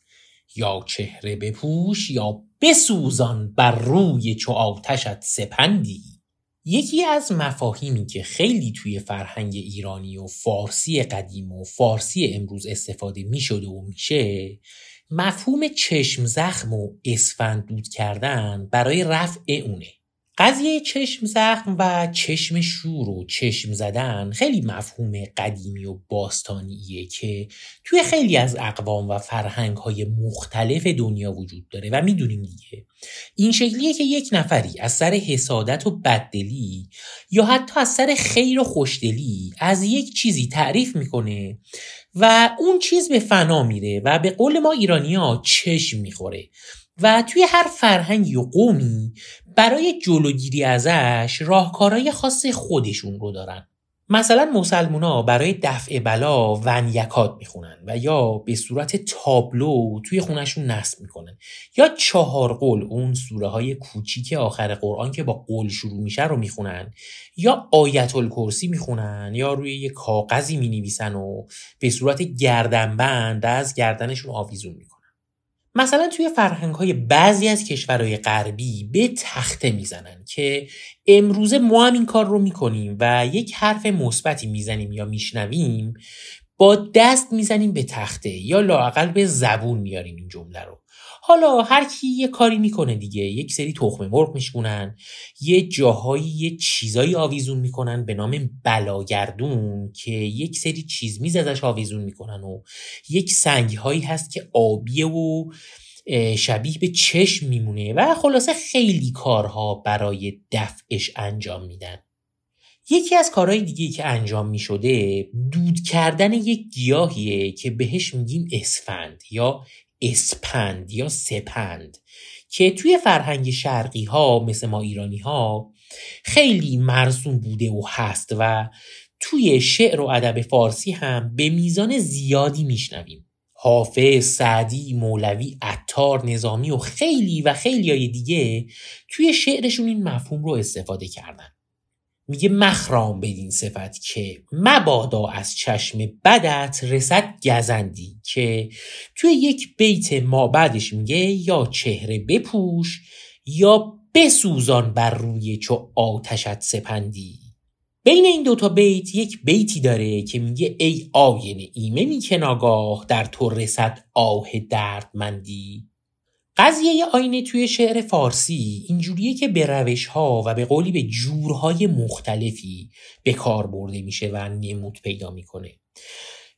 یا چهره بپوش یا بسوزان بر روی چو آتشت سپندی. یکی از مفاهیمی که خیلی توی فرهنگ ایرانی و فارسی قدیم و فارسی امروز استفاده می شده و میشه، مفهوم چشم زخم و اسفند دود کردن برای رفع اونه. قضیه چشم زخم و چشم شور و چشم زدن خیلی مفهوم قدیمی و باستانیه که توی خیلی از اقوام و فرهنگ‌های مختلف دنیا وجود داره و میدونیم دیگه. این شکلیه که یک نفری از سر حسادت و بددلی یا حتی از سر خیر و خوشدلی از یک چیزی تعریف میکنه و اون چیز به فنا میره و به قول ما ایرانی‌ها چشم میخوره و توی هر فرهنگی و قومی برای جلوگیری ازش راهکارهای خاص خودشون رو دارن. مثلا مسلمونا برای دفع بلا ونیکات میخونن و یا به صورت تابلو توی خونشون نصب میکنن، یا چهار قول، اون سوره های کوچیک آخر قرآن که با قول شروع میشه رو میخونن، یا آیت الکرسی میخونن، یا روی یه کاغذی مینویسن و به صورت گردنبند از گردنشون آویزون میکنن. مثلا توی فرهنگ‌های بعضی از کشورهای غربی به تخته میزنن که امروزه ما هم این کار رو میکنیم و یک حرف مثبتی میزنیم یا میشنویم با دست میزنیم به تخته یا لااقل به زبون میاریم این جمله رو. حالا هر کی یه کاری میکنه دیگه، یک سری تخم مرغ میشونن، یه جاهایی یه چیزایی آویزون میکنن به نام بلاگردون که یک سری چیز میز ازش آویزون میکنن و یک سنگهایی هست که آبیه و شبیه به چشم میمونه و خلاصه خیلی کارها برای دفعش انجام میدن. یکی از کارهای دیگه‌ای که انجام می‌شده دود کردن یک گیاهیه که بهش میگیم اسفند یا اسپند یا سپند که توی فرهنگ شرقی ها مثل ما ایرانی ها خیلی مرسوم بوده و هست و توی شعر و ادب فارسی هم به میزان زیادی میشنویم. حافظ، سعدی، مولوی، عطار، نظامی و خیلی و خیلیای دیگه توی شعرشون این مفهوم رو استفاده کردن. میگه مخرام بدین صفت که مبادا از چشم بدت رسد گزندی، که توی یک بیت ما بعدش میگه یا چهره بپوش یا بسوزان بر روی چو آتشت سپندی. بین این دوتا بیت یک بیتی داره که میگه ای آینه ایمنی که ناگاه در تو رسد آه دردمندی. قضیه آینه توی شعر فارسی اینجوریه که به روش‌ها و به قولی به جورهای مختلفی به کار برده میشه و نمود پیدا میکنه.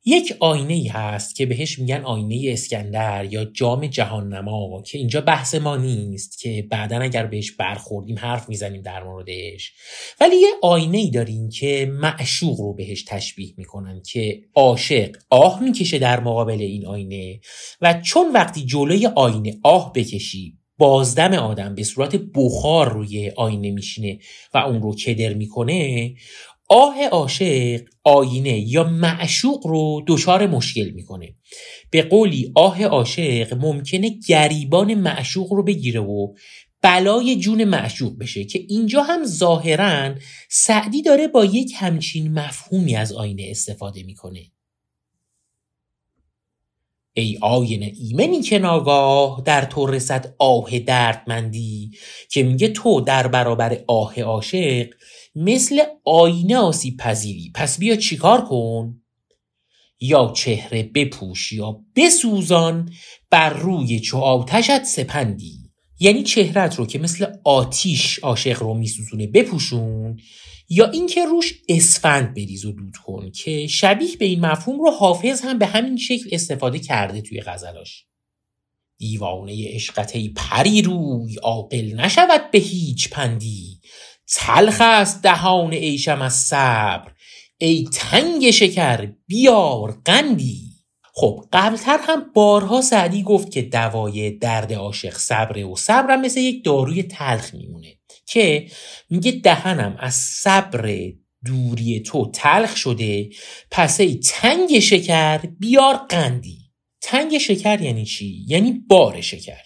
یک آینه‌ای هست که بهش میگن آینه اسکندر یا جام جهان نما که اینجا بحث ما نیست که بعداً اگر بهش برخوردیم حرف میزنیم در موردش، ولی یه آینه‌ای داریم که معشوق رو بهش تشبیه میکنن که عاشق آه میکشه در مقابل این آینه و چون وقتی جلوی آینه آه بکشی بازدم آدم به صورت بخار روی آینه میشینه و اون رو کدر میکنه، آه عاشق آینه یا معشوق رو دچار مشکل میکنه. به قولی آه عاشق ممکنه گریبان معشوق رو بگیره و بلای جون معشوق بشه که اینجا هم ظاهرن سعدی داره با یک همچین مفهومی از آینه استفاده میکنه. ای آینه ایمنی که ناگاه در تو رسد آه دردمندی، که میگه تو در برابر آه عاشق مثل آینه آسیب پذیری، پس بیا چیکار کن؟ یا چهره بپوش یا بسوزان بر روی چو آتشت سپندی، یعنی چهرت رو که مثل آتیش عاشق رو میسوزونه بپوشون یا اینکه روش اسفند بریز و دود کن، که شبیه به این مفهوم رو حافظ هم به همین شکل استفاده کرده توی غزلاش. دیوانه عشقت ای پری روی عاقل نشود به هیچ پندی، تلخ است دهان عیشم از صبر ای تنگ شکر بیار قندی. خب قبلتر هم بارها سعدی گفت که دوای درد عاشق صبره و صبرم مثل یک داروی تلخ میمونه که میگه دهنم از صبر دوری تو تلخ شده، پس ای تنگ شکر بیار قندی. تنگ شکر یعنی چی؟ یعنی بار شکر.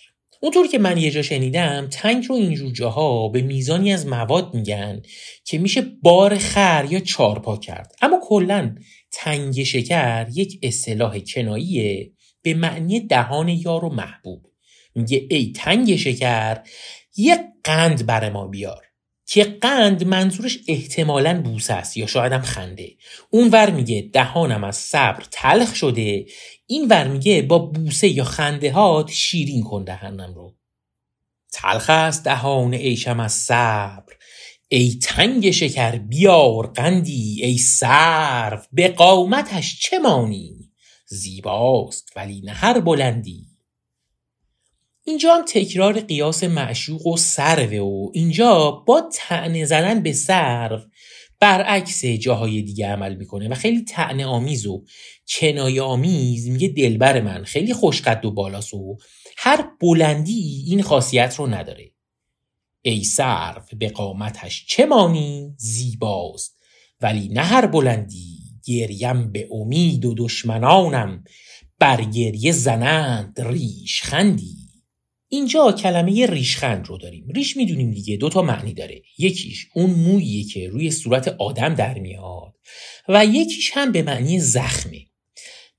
اونطور که من یه جا شنیدم تنگ رو اینجور جاها به میزانی از مواد میگن که میشه بار خر یا چارپا کرد، اما کلاً تنگ شکر یک اصطلاح کناییه به معنی دهان یار و محبوب. میگه ای تنگ شکر یه قند بر ما بیار، که قند منظورش احتمالاً بوسه است یا شاید هم خنده. اونور میگه دهانم از صبر تلخ شده، اینور میگه با بوسه یا خنده هات شیرین کن دهنم رو. تلخ است دهان عیشم از صبر ای تنگ شکر بیار قندی، ای سرو به قامتش چه مانی زیباست ولی نه هر بلندی. اینجا هم تکرار قیاس معشوق و سرو و اینجا با طعنه زدن به سرو برعکس جاهای دیگه عمل میکنه و خیلی طعنه آمیز و کنایه آمیز میگه دلبر من خیلی خوشقد و بالاست و هر بلندی این خاصیت رو نداره. ای سرو به قامتش چه مانی زیباست ولی نه هر بلندی، گریم به امید و دشمنانم بر گریه زنند ریش خندی. اینجا کلمه ریشخند رو داریم. ریش میدونیم دیگه دوتا معنی داره، یکیش اون مویی که روی صورت آدم در میاد و یکیش هم به معنی زخمه.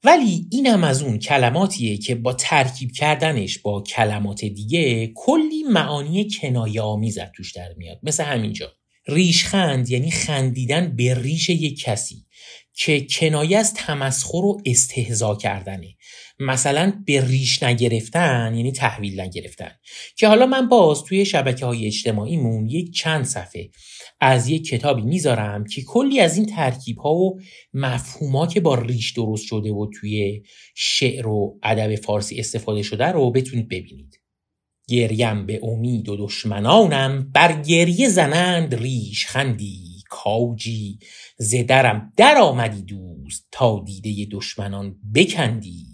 ولی اینم از اون کلماتیه که با ترکیب کردنش با کلمات دیگه کلی معانی کنایه آمیز توش در میاد. مثل همینجا ریشخند یعنی خندیدن به ریش یک کسی که کنایه از تمسخر و استهزا کردنه. مثلا به ریش نگرفتن یعنی تحویل نگرفتن، که حالا من باز توی شبکه‌های اجتماعیمون یک چند صفحه از یک کتابی میذارم که کلی از این ترکیب‌ها و مفهوم‌ها که با ریش درست شده و توی شعر و ادب فارسی استفاده شده رو بتونید ببینید. گریم به امید و دشمنانم، بر گریه زنند ریش خندی کاجی، زدرم در آمدی دوست، تا دیده دشمنان بکندی.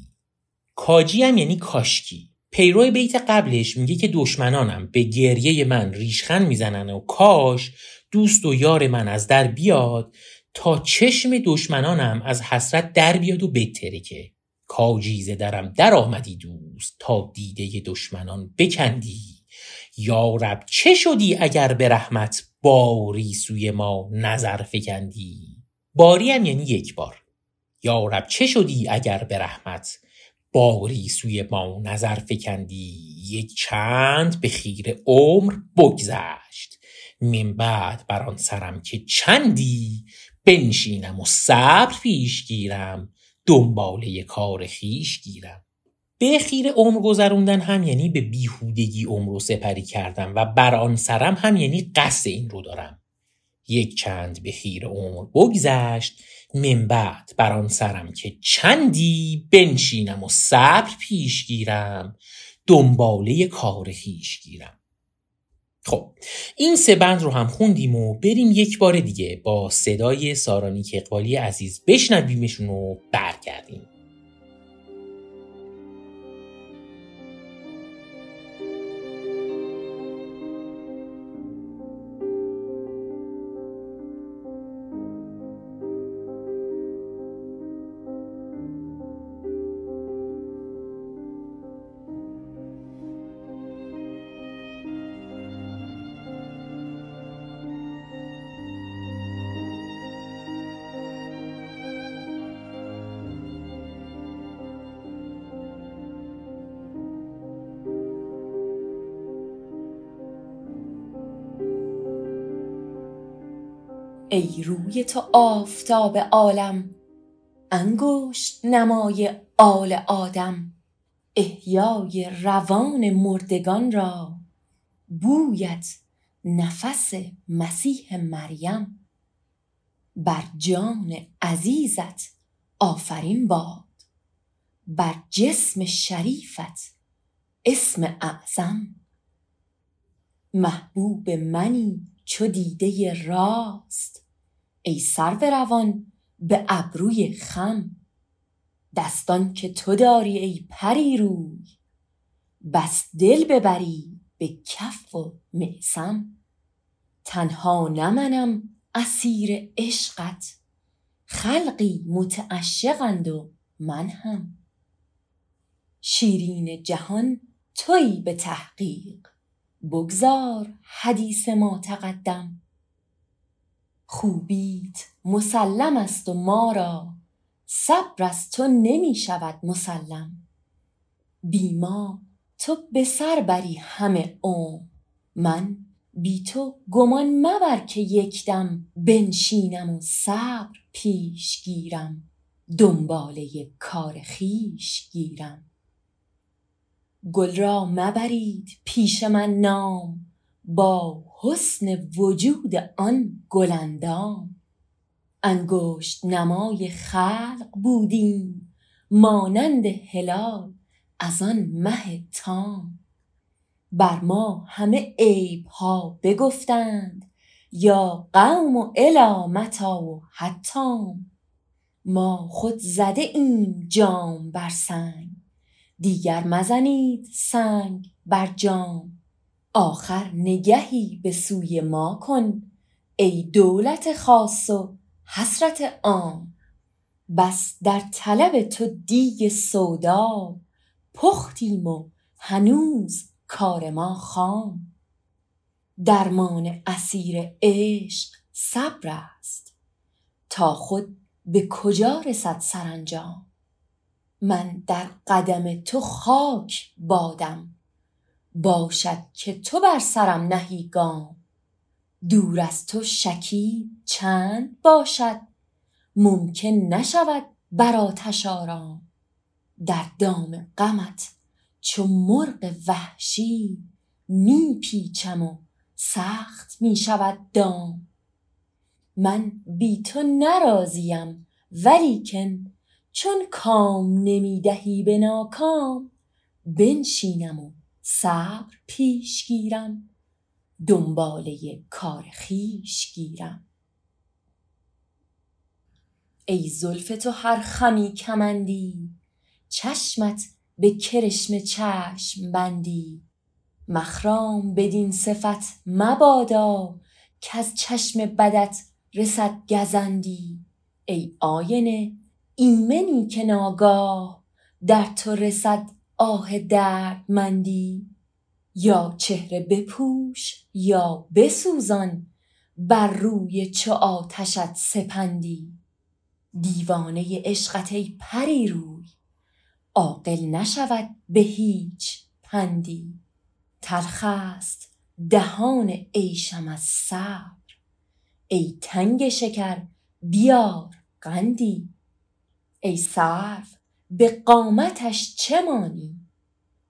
کاجی هم یعنی کاشکی. پیرو بیت قبلش میگه که دشمنانم به گریه من ریشخند میزنن و کاش دوست و یار من از در بیاد، تا چشم دشمنانم از حسرت در بیاد و بترکه. کاجی زدرم در آمدی دوست، تا دیده دشمنان بکندی. یا رب چه شدی اگر به رحمت باری سوی ما نظر فکندی. باری هم یعنی یک بار. یا رب چه شدی اگر به رحمت باری سوی ما نظر فکندی. یک چند به خیر عمر بگذشت، من بعد بر آن سرم که چندی، بنشینم و صبر پیش گیرم، دنباله کار خویش گیرم. به خیر عمر گذروندن هم یعنی به بیهودگی عمر رو سپری کردم و بر آن سرم هم یعنی قصد این رو دارم. یک چند به خیر عمر بگذشت، من بعد بر آن سرم که چندی، بنشینم و صبر پیش گیرم، دنباله کار خویش گیرم. خب این سه بند رو هم خوندیم و بریم یک بار دیگه با صدای سارانیک اقبالی عزیز بشنویمشون و برگردیم. ای روی تو آفتاب عالم، انگشت نمای آل آدم، احیای روان مردگان را، بویت نفس مسیح مریم، بر جان عزیزت آفرین باد، بر جسم شریفت اسم اعظم. محبوب منی چو دیده راست، ای سرو روان به ابروی خم، دستان که تو داری ای پری روی، بس دل ببری به کف و معصم. تنها نه منم اسیر عشقت، خلقی متعشقند و من هم. شیرین جهان تویی به تحقیق، بگذار حدیث ما تقدم. خوبیت مسلم است و ما را، صبر از تو نمی شود مسلم. بی ما تو به سر بری همه عمر، من بی تو گمان مبر که یک دم، بنشینم و صبر پیش گیرم، دنباله کار خویش گیرم. گل را مبرید پیش من نام، با حسن وجود آن گلندام. انگشت نمای خلق بودیم، مانند هلال از آن مه تام. بر ما همه عیب ها بگفتند، یا قوم و الی متی و حتام. ما خود زده ایم جام بر سنگ، دیگر مزنید سنگ بر جام. آخر نگهی به سوی ما کن، ای دولت خاص و حسرت عام. بس در طلب تو دیگ سودا، پختیم و هنوز کار ما خام. درمان اسیر عشق صبر است، تا خود به کجا رسد سرانجام. من در قدم تو خاک بادم، باشد که تو بر سرم نهی گام. دور از تو شکی چند باشد، ممکن نشود بر آتش آرام. در دام غمت چو مرغ وحشی می پیچم و سخت می شود دام. من بی تو نراضیم ولیکن چون کام نمی دهی به ناکام. بنشینم و صبر پیش گیرم، دنباله کار خویش گیرم. ای زلف تو هر خمی کمندی، چشمت به کرشم چشم بندی. مخرام بدین صفت مبادا، که از چشم بدت رسد گزندی. ای آینه ایمنی که ناگاه، در تو رسد آه دردمندی. یا چهره بپوش یا بسوزان، بر روی چو آتشت سپندی. دیوانه عشقت ای پری روی، عاقل نشود به هیچ پندی. تلخ است دهان عیشم از صبر، ای تنگ شکر بیار قندی. ای سرو به قامتش چه مانی،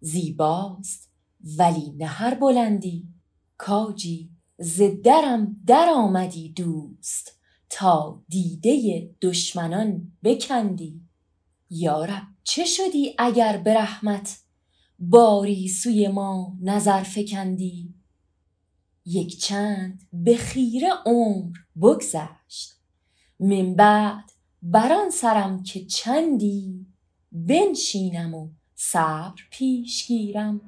زیباست ولی نه هر بلندی. کاجی ز درم در آمدی دوست، تا دیده دشمنان بکندی. یارب چه شدی اگر به رحمت، باری سوی ما نظر فکندی. یک چند به خیره عمر بگذشت، من بعد بران سرم که چندی. بنشینم و صبر پیش گیرم،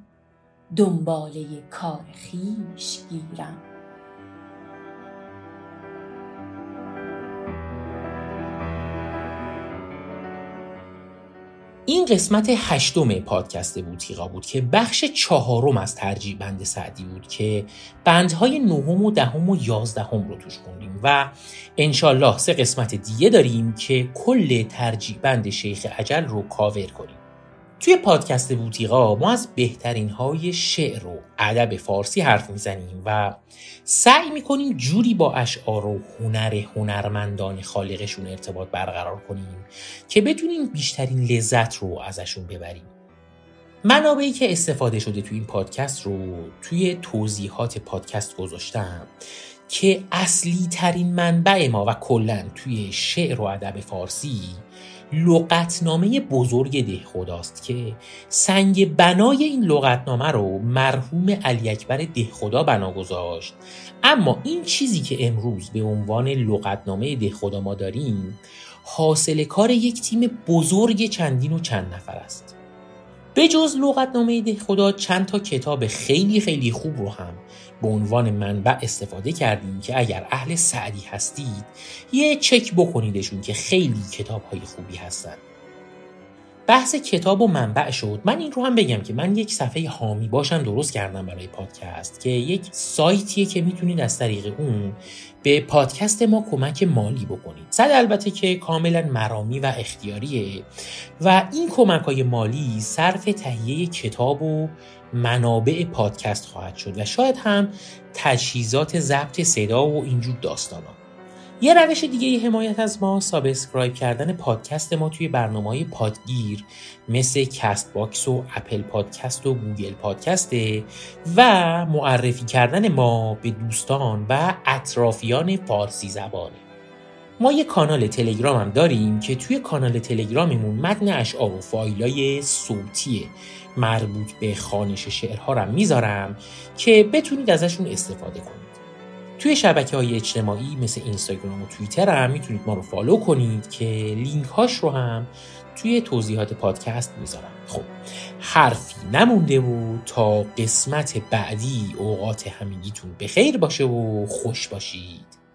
دنباله کار خویش گیرم. این قسمت هشتم پادکست بوطیقا بود که بخش چهارم از ترجیع بند سعدی بود که بندهای نهم و دهم و یازدهم رو توش خوندیم و انشالله سه قسمت دیگه داریم که کل ترجیع بند شیخ اجل رو کاور کنیم. توی پادکست بوطیقا ما از بهترین های شعر و ادب فارسی حرف میزنیم و سعی میکنیم جوری با اشعار و هنر هنرمندان خالقشون ارتباط برقرار کنیم که بتونیم بیشترین لذت رو ازشون ببریم. منابعی که استفاده شده توی این پادکست رو توی توضیحات پادکست گذاشتم که اصلی ترین منبع ما و کلن توی شعر و ادب فارسی لغتنامه بزرگ دهخداست که سنگ بنای این لغتنامه رو مرحوم علی اکبر دهخدا بنا گذاشت. اما این چیزی که امروز به عنوان لغتنامه دهخدا ما داریم حاصل کار یک تیم بزرگ چندین و چند نفر است. به جز لغتنامه دهخدا چند تا کتاب خیلی خیلی خوب رو هم به عنوان منبع استفاده کردیم که اگر اهل سعدی هستید یه چک بکنیدشون که خیلی کتاب‌های خوبی هستن. بحث کتاب و منبع شد. من این رو هم بگم که من یک صفحه حامی باشم درست کردم برای پادکست که یک سایتیه که میتونید از طریق اون به پادکست ما کمک مالی بکنید. صد البته که کاملا مرامی و اختیاریه و این کمک‌های مالی صرف تهیه کتاب و منابع پادکست خواهد شد و شاید هم تجهیزات ضبط صدا و اینجور داستانا. یه روش دیگه ی حمایت از ما سابسکرایب کردن پادکست ما توی برنامه‌های پادگیر مثل کست باکس و اپل پادکست و گوگل پادکسته و معرفی کردن ما به دوستان و اطرافیان فارسی زبانه. ما یه کانال تلگرام هم داریم که توی کانال تلگراممون متن اشعار و فایلای صوتی مربوط به خوانش شعرها رو میذارم که بتونید ازشون استفاده کنید. توی شبکه‌های اجتماعی مثل اینستاگرام و توییتر هم میتونید ما رو فالو کنید که لینک‌هاش رو هم توی توضیحات پادکست میذارم. خب حرفی نمونده و تا قسمت بعدی اوقات همگیتون بخیر باشه و خوش باشید.